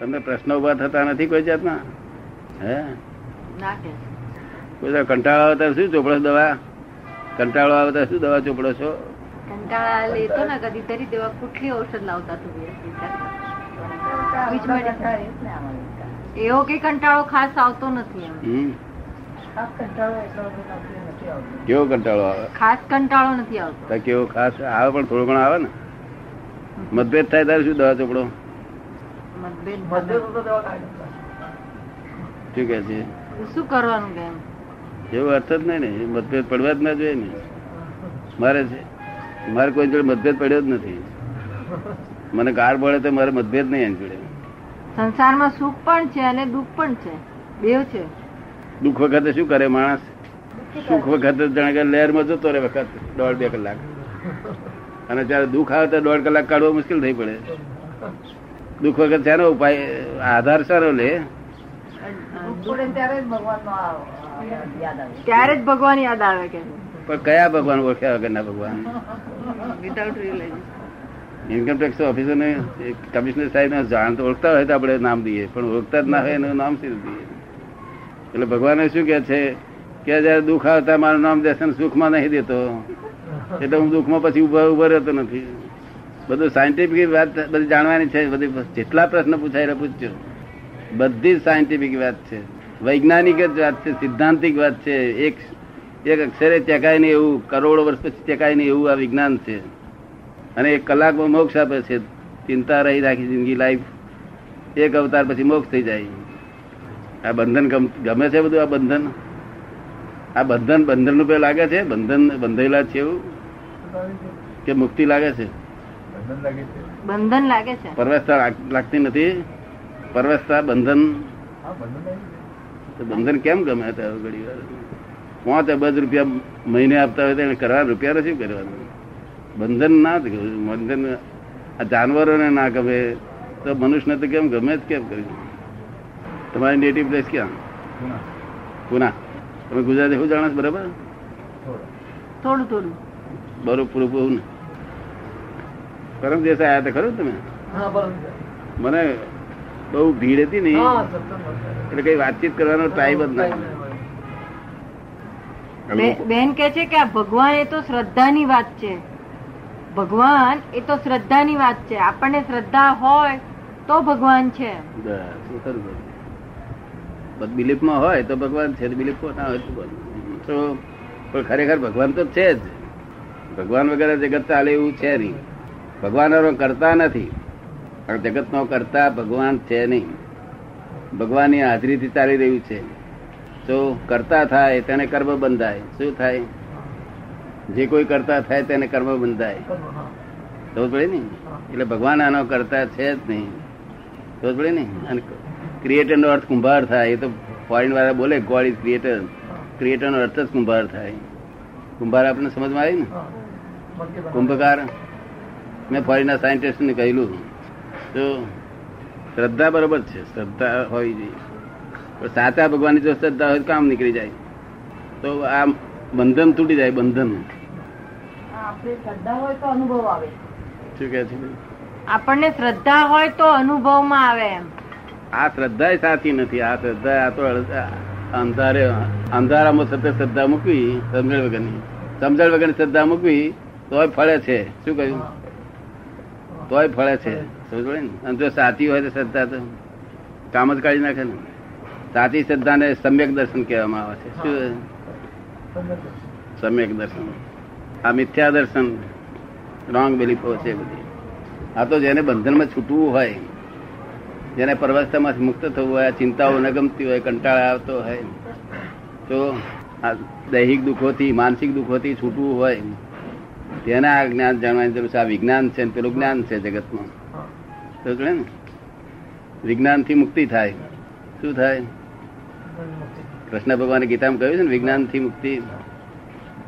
તમને પ્રશ્નો ઉભા થતા નથી કોઈ જાતના? હે, કોઈ કંટાળો આવતા શું ચોપડો દવા? કંટાળો આવતા શું દવા ચોપડો છો? કંટાળા લેતો ને કદી તરી દેવા કુઠલી ઔષધ લાવતા તું એવો કે કંટાળો ખાસ આવતો નથી એમ? કેવો કંટાળો આવે? ખાસ કંટાળો નથી આવતો. કેવો ખાસ આવે પણ થોડો ઘણો આવે ને. મતભેદ થાય ત્યારે શું દવા ચોપડો? શું કરવાનું? એવો અર્થ જ નહીં ને, મતભેદ પડવા જ ના જોઈએ ને. મારે કોઈ જોડે મતભેદ પડ્યો જ નથી. મને ગાર પડે તો મારે મતભેદ નહીં એની જોડે. સંસારમાં સુખ પણ છે અને દુઃખ પણ છે, બેવ છે. દુઃખ વખતે શું કરે માણસ? સુખ વખતે જાણે લહેરમાં જતો રે વખત 1.5-2 કલાક, અને જયારે દુઃખ આવે તો 1.5 કલાક કાઢવો મુશ્કેલ થઈ પડે. દુઃખ વખત શેનો ઉપાય? આધાર સારો લે ત્યારે જ ભગવાન યાદ આવે. કે પણ કયા ભગવાન? ઓળખ્યા વગરના ભગવાન. ઇન્કમટેક્સ ઓફિસરને કમિશનર સાહેબને જાણ તો ઓળખતા હોય તો આપણે નામ દઈએ, પણ ઓળખતા જ ના હોય એનું નામ શું દઈએ? એટલે ભગવાને શું કહે છે કે જયારે દુઃખ આવતા મારું નામ દેશે, સુખમાં નહીં દેતો, એટલે હું દુઃખમાં પછી ઉભો રહેતો નથી. બધું સાયન્ટિફિક વાત બધી જાણવાની છે. બધી જેટલા પ્રશ્ન પૂછાય પૂછજો, બધી જ સાયન્ટિફિક વાત છે, વૈજ્ઞાનિક જ વાત છે, સિદ્ધાંતિક વાત છે. એક અક્ષરે ચેકાય નહીં એવું, કરોડો વર્ષ પછી ચેકાય નહીં એવું આ વિજ્ઞાન છે. અને 1 કલાકમાં મોક્ષ આપે છે. ચિંતા રહી રાખી જિંદગી લાઈફ, એક અવતાર પછી મોક્ષ થઈ જાય. આ બંધન ગમે છે બધું? આ બંધન રૂપે લાગે છે? બંધન બંધાયેલા છે એવું કે મુક્તિ લાગે છે? બંધન લાગે છે. પરવસ્તા લાગતી નથી? પરવસ્તા બંધન. બંધન કેમ ગમે? ઘણી વાર 5 અબજ રૂપિયા મહિને આપતા હોય તો એને કરવા રૂપિયા શું કરવાનું? બંધન ના જ ગમે. બંધન આ જાનવરોને ના ગમે તો મનુષ્યને તો કેમ ગમે? જ કેમ કર્યું? તમારી નેટિવ પ્લેસ ક્યાં? પુના. તમે ગુજરાતી શું જાણો છો? બરાબર, થોડું થોડું બરોબર, પૂરું ને. પરમ દિવસે આવ્યા હતા ખરું તમે? મને બહુ ભીડ હતી ને એટલે કઈ વાતચીત કરવાનો ટાઈમ જ ના. બેન કે છે કે આ ભગવાન એ તો શ્રદ્ધાની વાત છે. ભગવાન એ તો શ્રદ્ધાની વાત છે. આપણને શ્રદ્ધા હોય તો ભગવાન છે. બિલીફમાં હોય તો ભગવાન છે, બિલીફમાં ના હોય તો પણ ખરેખર ભગવાન તો છે જ. ભગવાન વગર જગત ચાલે એવું છે નહીં. ભગવાન કરતા નથી, પણ જગતનો કરતા ભગવાન છે નહીં. ભગવાનની હાજરીથી ચાલી રહ્યું છે. તો કરતા થાય તેને કર્મ બંધાય. શું થાય? જે કોઈ કરતા થાય તેને કર્મ બંધાય. તો પડે ને, એટલે ભગવાન આનો કરતા છે જ નહીં. તો પડે ને. અને ક્રિએટર નો અર્થ કુંભાર થાય. એ તો ફોરેન વાળા બોલે ગોડ ઇઝ ક્રિએટર, ક્રિએટર નો અર્થ જ કુંભાર થાય. કુંભાર આપણને સમજમાં આવ્યું ને? કુંભકાર. મેં ફોરેન ના સાયન્ટિસ્ટ ને કહેલું તો શ્રદ્ધા બરોબર છે, શ્રદ્ધા હોવી જોઈએ. સાચા ભગવાનની જો શ્રદ્ધા હોય કામ નીકળી જાય. તો આ બંધન તૂટી જાય. બંધન આપણને શ્રદ્ધા હોય તો અનુભવમાં આવે એમ. આ શ્રદ્ધા સાચી નથી. આ શ્રદ્ધા આ તો અંધારામાં સતત શ્રદ્ધા મૂકવી, સમજણ વગરની શ્રદ્ધા મૂકવી તોય ફળે છે. શું કહ્યું? તોય ફળે છે. સમજ ને. અને જો સાચી હોય તો શ્રદ્ધા તો કામ જ કાઢી નાખે ને. સાચી શ્રદ્ધાને સમ્યક દર્શન કહેવામાં આવે છે. શું સમ્યક દર્શન? આ મિથ્યા દર્શન, રોંગ બિલીફો છે બધી. આ તો જેને બંધનમાં છૂટવું હોય, જેને પરવસ્થામાંથી મુક્ત થવું હોય, ચિંતાઓ ન ગમતી હોય, કંટાળો આવતો હોય, તો આ દૈહિક દુઃખોથી માનસિક દુઃખોથી છૂટવું હોય તેને આ જ્ઞાન જાણવાની જરૂર છે. આ વિજ્ઞાન છે ને પેલું જ્ઞાન છે જગતમાં. તો કહે ને વિજ્ઞાનથી મુક્તિ થાય. શું થાય? કૃષ્ણ ભગવાને ગીતામાં કહ્યું છે ને વિજ્ઞાન થી મુક્તિ.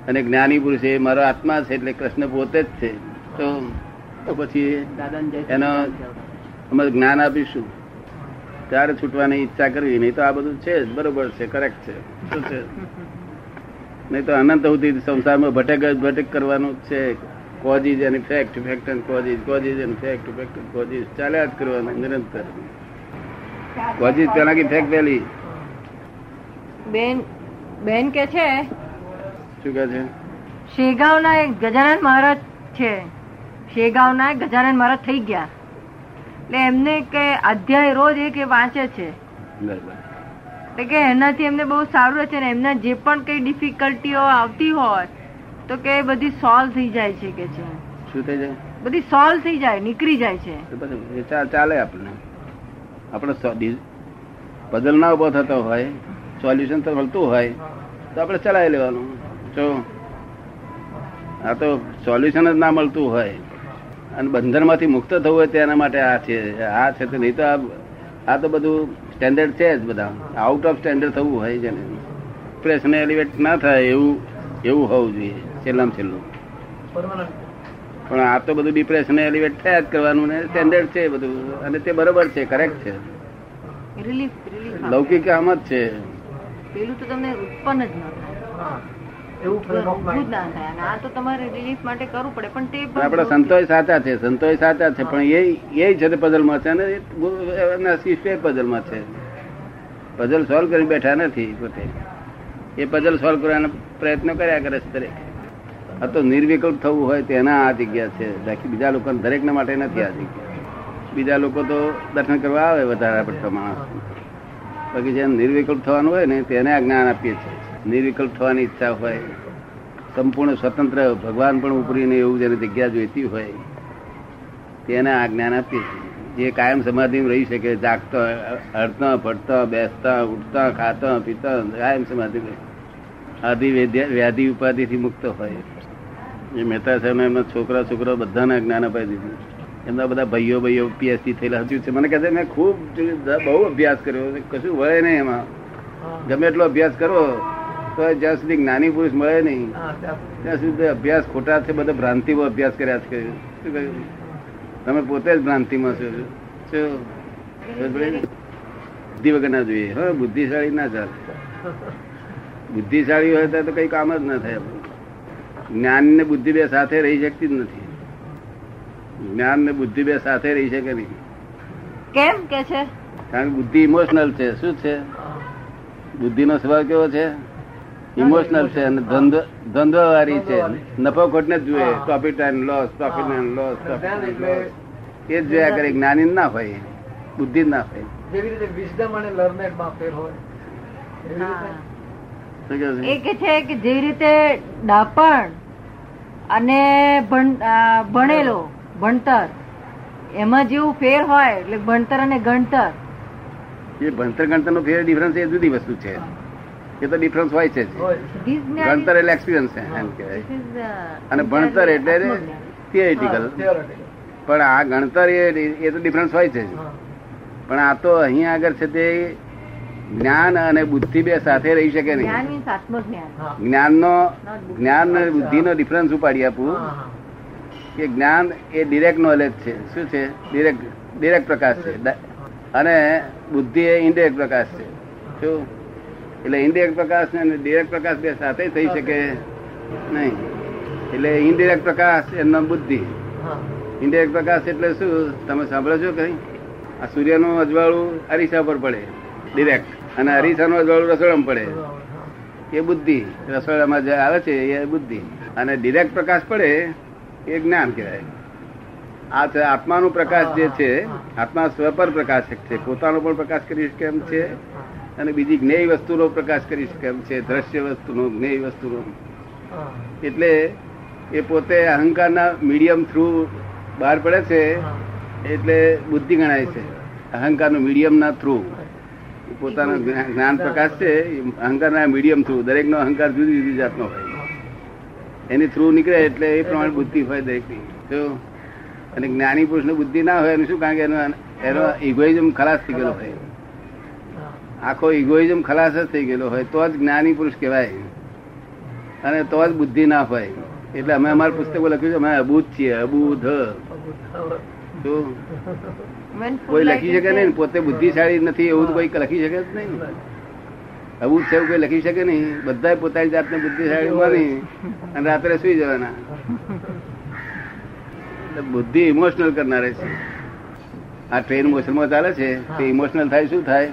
અને જ્ઞાની પુરુષ એ મારો આત્મા છે એટલે કૃષ્ણ પોતે જ છે. તો પછી એનો અમે જ્ઞાન આપીશું ત્યારે છૂટવાની ઈચ્છા કરવી નહીં. તો આ બધું છે જ બરોબર છે, કરેક્ટ છે. શું છે? નહીં તો અનંત સુધી સંસારમાં ભટક કરવાનું છે. Causes and effect, effect and causes, causes and effect, effect and causes ચાલ્યા જ કરવાનું નિરંતર. કોઝ ઇઝ પેલા કે ઇફેક્ટ પેલી. બેન બેન કે છે શું કહે છે? શેગાવના એક ગજાનંદ મહારાજ છે, શેગાવના ગજાનંદ મહારાજ થઈ ગયા એટલે એમને કે અધ્યાય રોજ એક વાંચે છે કે એનાથી એમને બહુ સારું રહે છે ને એમને જે પણ કઈ ડિફિકલ્ટીઓ આવતી હોય તો કે બધી સોલ્વ થઈ જાય છે કે છે. શું થઈ જાય? બધી સોલ્વ થઈ જાય, નીકળી જાય છે. ચાલે આપણને, આપણે બદલ ના ઉભો થતો હોય, સોલ્યુશન તો મળતું હોય તો આપણે ચલાવી લેવાનું. જો આ તો સોલ્યુશન જ ના મળતું હોય અને બંધનમાંથી મુક્ત થવું હોય તેના માટે આ છે તો નહીં તો આ તો બધું સ્ટેન્ડર્ડ છે જ બધા. આઉટ ઓફ સ્ટેન્ડર્ડ થવું હોય છે ને પ્રેસને એલિવેટ ના થાય એવું હોવું જોઈએ છેલ્લામાં છેલ્લું. પણ આ તો બધું ડિપ્રેશનને એલિવેટ થયા જ કરવાનું ને, સ્ટેન્ડર્ડ છે બધું અને તે બરોબર છે, કરેક્ટ છે, લૌકિક આમ જ છે. પેલું તો તમને ઉત્પન્ન જ ના થાય એવું ના થાય અને આ તો તમારે રિલીફ માટે કરવું પડે. પણ તે આપણા સંતોય સાચા છે પણ એ છે પઝલમાં છે ને, પઝલમાં છે, પઝલ સોલ્વ કરી બેઠા નથી પોતે. એ પઝલ સોલ્વ કરવાનો પ્રયત્ન કર્યા કરે છે દરેક. આ તો નિર્વિકલ્પ થવું હોય તેના આ જગ્યા છે, બાકી બીજા લોકો દરેકના માટે નથી આ જગ્યા. બીજા લોકો તો દર્શન કરવા આવે વધારે પડતા માણસ, બાકી જેમ નિર્વિકલ્પ થવાનું હોય ને તેને આ જ્ઞાન આપીએ છીએ. નિર્વિકલ્પ થવાની ઈચ્છા હોય, સંપૂર્ણ સ્વતંત્ર ભગવાન પણ ઉપરીને એવું જેને જગ્યા જોઈતી હોય તેને આ જ્ઞાન આપીએ છીએ. જે કાયમ સમાધિમાં રહી શકે, જાગતા, હરતા, ફરતા, બેસતા, ઉઠતા, ખાતા, પીતા, કાયમ સમાધિ રહે, આધી વ્યાધિ ઉપાધિથી મુક્ત હોય. એ મહેતા સાહેબને એમના છોકરા બધાને જ્ઞાન અપાઈ દીધું. એમના બધા ભાઈઓ પીએચડી થયેલા હજુ છે. મને કહે છે મેં બહુ અભ્યાસ કર્યો, કશું વળે નહીં એમાં. ગમે એટલો અભ્યાસ કરો તો જ્યાં સુધી જ્ઞાની પુરુષ મળે નહીં ત્યાં સુધી અભ્યાસ ખોટા છે. બધા ભ્રાંતિમાં અભ્યાસ કર્યા છે. શું કહ્યું? તમે પોતે જ ભ્રાંતિમાં છો. બુદ્ધિ વગર ના જોઈએ. હા, બુદ્ધિશાળી ના ચાલે. બુદ્ધિશાળી હોય તો કઈ કામ જ ના થાય. જ્ઞાન ને બુદ્ધિ બે સાથે રહી શકતી જ નથી. જ્ઞાન ને બુદ્ધિ બે સાથે રહી શકે નહીં. કેમ કે છે? કારણ કે બુદ્ધિ ઇમોશનલ છે. શું છે? બુદ્ધિ નો સ્વભાવ કેવો છે? ઇમોશનલ છે અને ધંધોવાળી છે. નફો ખોટ ને જોઈએ, profit and loss, profit and loss એ જ જોયા કરે. જ્ઞાની ના હોય, બુદ્ધિ ના હોય. જેવી રીતે વિઝડમ અને લર્નેડ માં ફેર હોય એ કે છે કે જે રીતે ડાપણ અને ભણેલો ભણતર એમાં જેવું ફેર હોય, એટલે ભણતર અને ગણતર, એ ભણતર ગણતર નો ફેર ડિફરન્સ એ જુદી વસ્તુ છે. એ તો ડિફરન્સ હોય છે. ભણતર એટલે એક્સપિરિયન્સ અને ભણતર એટલે થિયરિટિકલ. પણ આ ગણતર એ તો ડિફરન્સ હોય છે. પણ આ તો અહીંયા આગળ છે તે જ્ઞાન અને બુદ્ધિ બે સાથે રહી શકે નહીં. જ્ઞાન અને બુદ્ધિ નો ડિફરન્સ ઉપાડી આપવું કે જ્ઞાન એ ડિરેક્ટ નોલેજ છે. શું છે? ડિરેક્ટ પ્રકાશ છે. અને બુદ્ધિ એ ઇન્ડિરેક્ટ પ્રકાશ છે. શું? એટલે ઇન્ડિરેક્ટ પ્રકાશ ને ડિરેક્ટ પ્રકાશ બે સાથે થઈ શકે નહીં. એટલે ઇન્ડિરેક્ટ પ્રકાશ એમનો બુદ્ધિ. ઇન્ડિરેક્ટ પ્રકાશ એટલે શું? તમે સાંભળો છો કઈ? આ સૂર્યનું અજવાળું અરીસા પર પડે ડિરેક્ટ, અને અરીસાનું અજવાળું રસોડામાં પડે એ બુદ્ધિ. રસોડામાં જે આવે છે એ બુદ્ધિ. અને ડિરેક્ટ પ્રકાશ પડે એ જ્ઞાન કહેવાય. આ છે આત્માનું પ્રકાશ જે છે. આત્મા સ્વ પર પ્રકાશક છે, પોતાનો પણ પ્રકાશ કરી શકે એમ છે અને બીજી જ્ઞેય વસ્તુનો પ્રકાશ કરી શકે એમ છે, દ્રશ્ય વસ્તુનો, જ્ઞેય વસ્તુનો. એટલે એ પોતે અહંકારના મીડિયમ થ્રુ બહાર પડે છે, એટલે બુદ્ધિ ગણાય છે. અહંકારનું મીડિયમના થ્રુ પોતાનો જ્ઞાન પ્રકાશ છે. અહંકારના મીડિયમ થ્રુ, દરેકનો અહંકાર જુદી જુદી જાતનો હોય, એની થ્રુ નીકળે એટલે એ પ્રમાણે બુદ્ધિ હોય દરેકની. તો અને જ્ઞાની પુરુષની બુદ્ધિ ના હોય એનું શું? કારણ કે એનો ઇગોઇઝમ ખલાસ થઈ ગયેલો હોય, આખો ઇગોઇઝમ ખલાસ જ થઈ ગયેલો હોય તો જ જ્ઞાની પુરુષ કહેવાય અને તો જ બુદ્ધિ ના હોય. એટલે અમે અમારા પુસ્તકો લખ્યું છે, અમે અબૂધ છીએ. અબૂધ કોઈ લખી શકે નહીં. પોતે બુદ્ધિશાળી નથી એવું કોઈ લખી શકે જ નહીં. અબૂધ છે એવું કોઈ લખી શકે નહીં. બધા પોતાની જાતને બુદ્ધિશાળી માની અને રાત્રે સુઈ જવાના. બુદ્ધિ ઇમોશનલ કરનારે છે. આ ટ્રેન મોશનમાં ચાલે છે તે ઇમોશનલ થાય શું થાય?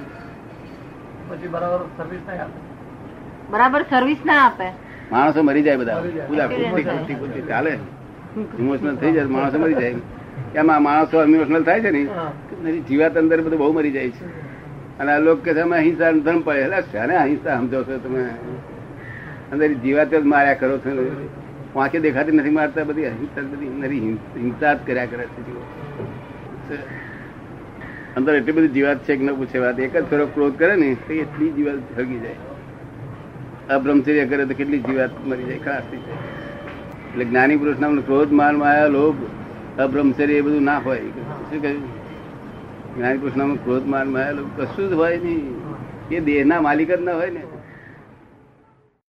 પછી બરાબર સર્વિસ ના આપે, બરાબર સર્વિસ ના આપે, માણસો મરી જાય બધા. પૂજા ચાલે ઇમોશનલ થઈ જાય, માણસો મરી જાય. એમાં માણસો ઇમોશનલ થાય છે ને, જીવાત અંદર બધું બહુ મરી જાય છે. અને આ લોકો કે અહિંસા ધર્મ પડે, એટલે શાને અહિંસા સમજો છો તમે? અંદર જીવાત જ માર્યા કરો છો, વાંકે દેખાતી નથી મારતા, બધી અહિંસા બધી હિંસા જ કર્યા કરે છે. અંદર એટલી બધી જીવાત છે કે ન પૂછે વાત. એક જ થોડો ક્રોધ કરે ને તો એટલી જીવાત સળગી જાય. અબ્રહ્મચર્ય કરે તો કેટલી જીવાત મરી જાય, ખરાબ થઈ જાય. એટલે જ્ઞાની પુરુષ નામનો ક્રોધ, માન, માયા, લોભ, અબ્રહ્મચર્ય એ બધું ના હોય. શું કહ્યું? જ્ઞાની પુરુષ નામનો ક્રોધ, માન, માયા, લોભ કશું જ હોય નહીં. એ દેહના માલિક જ ના હોય ને.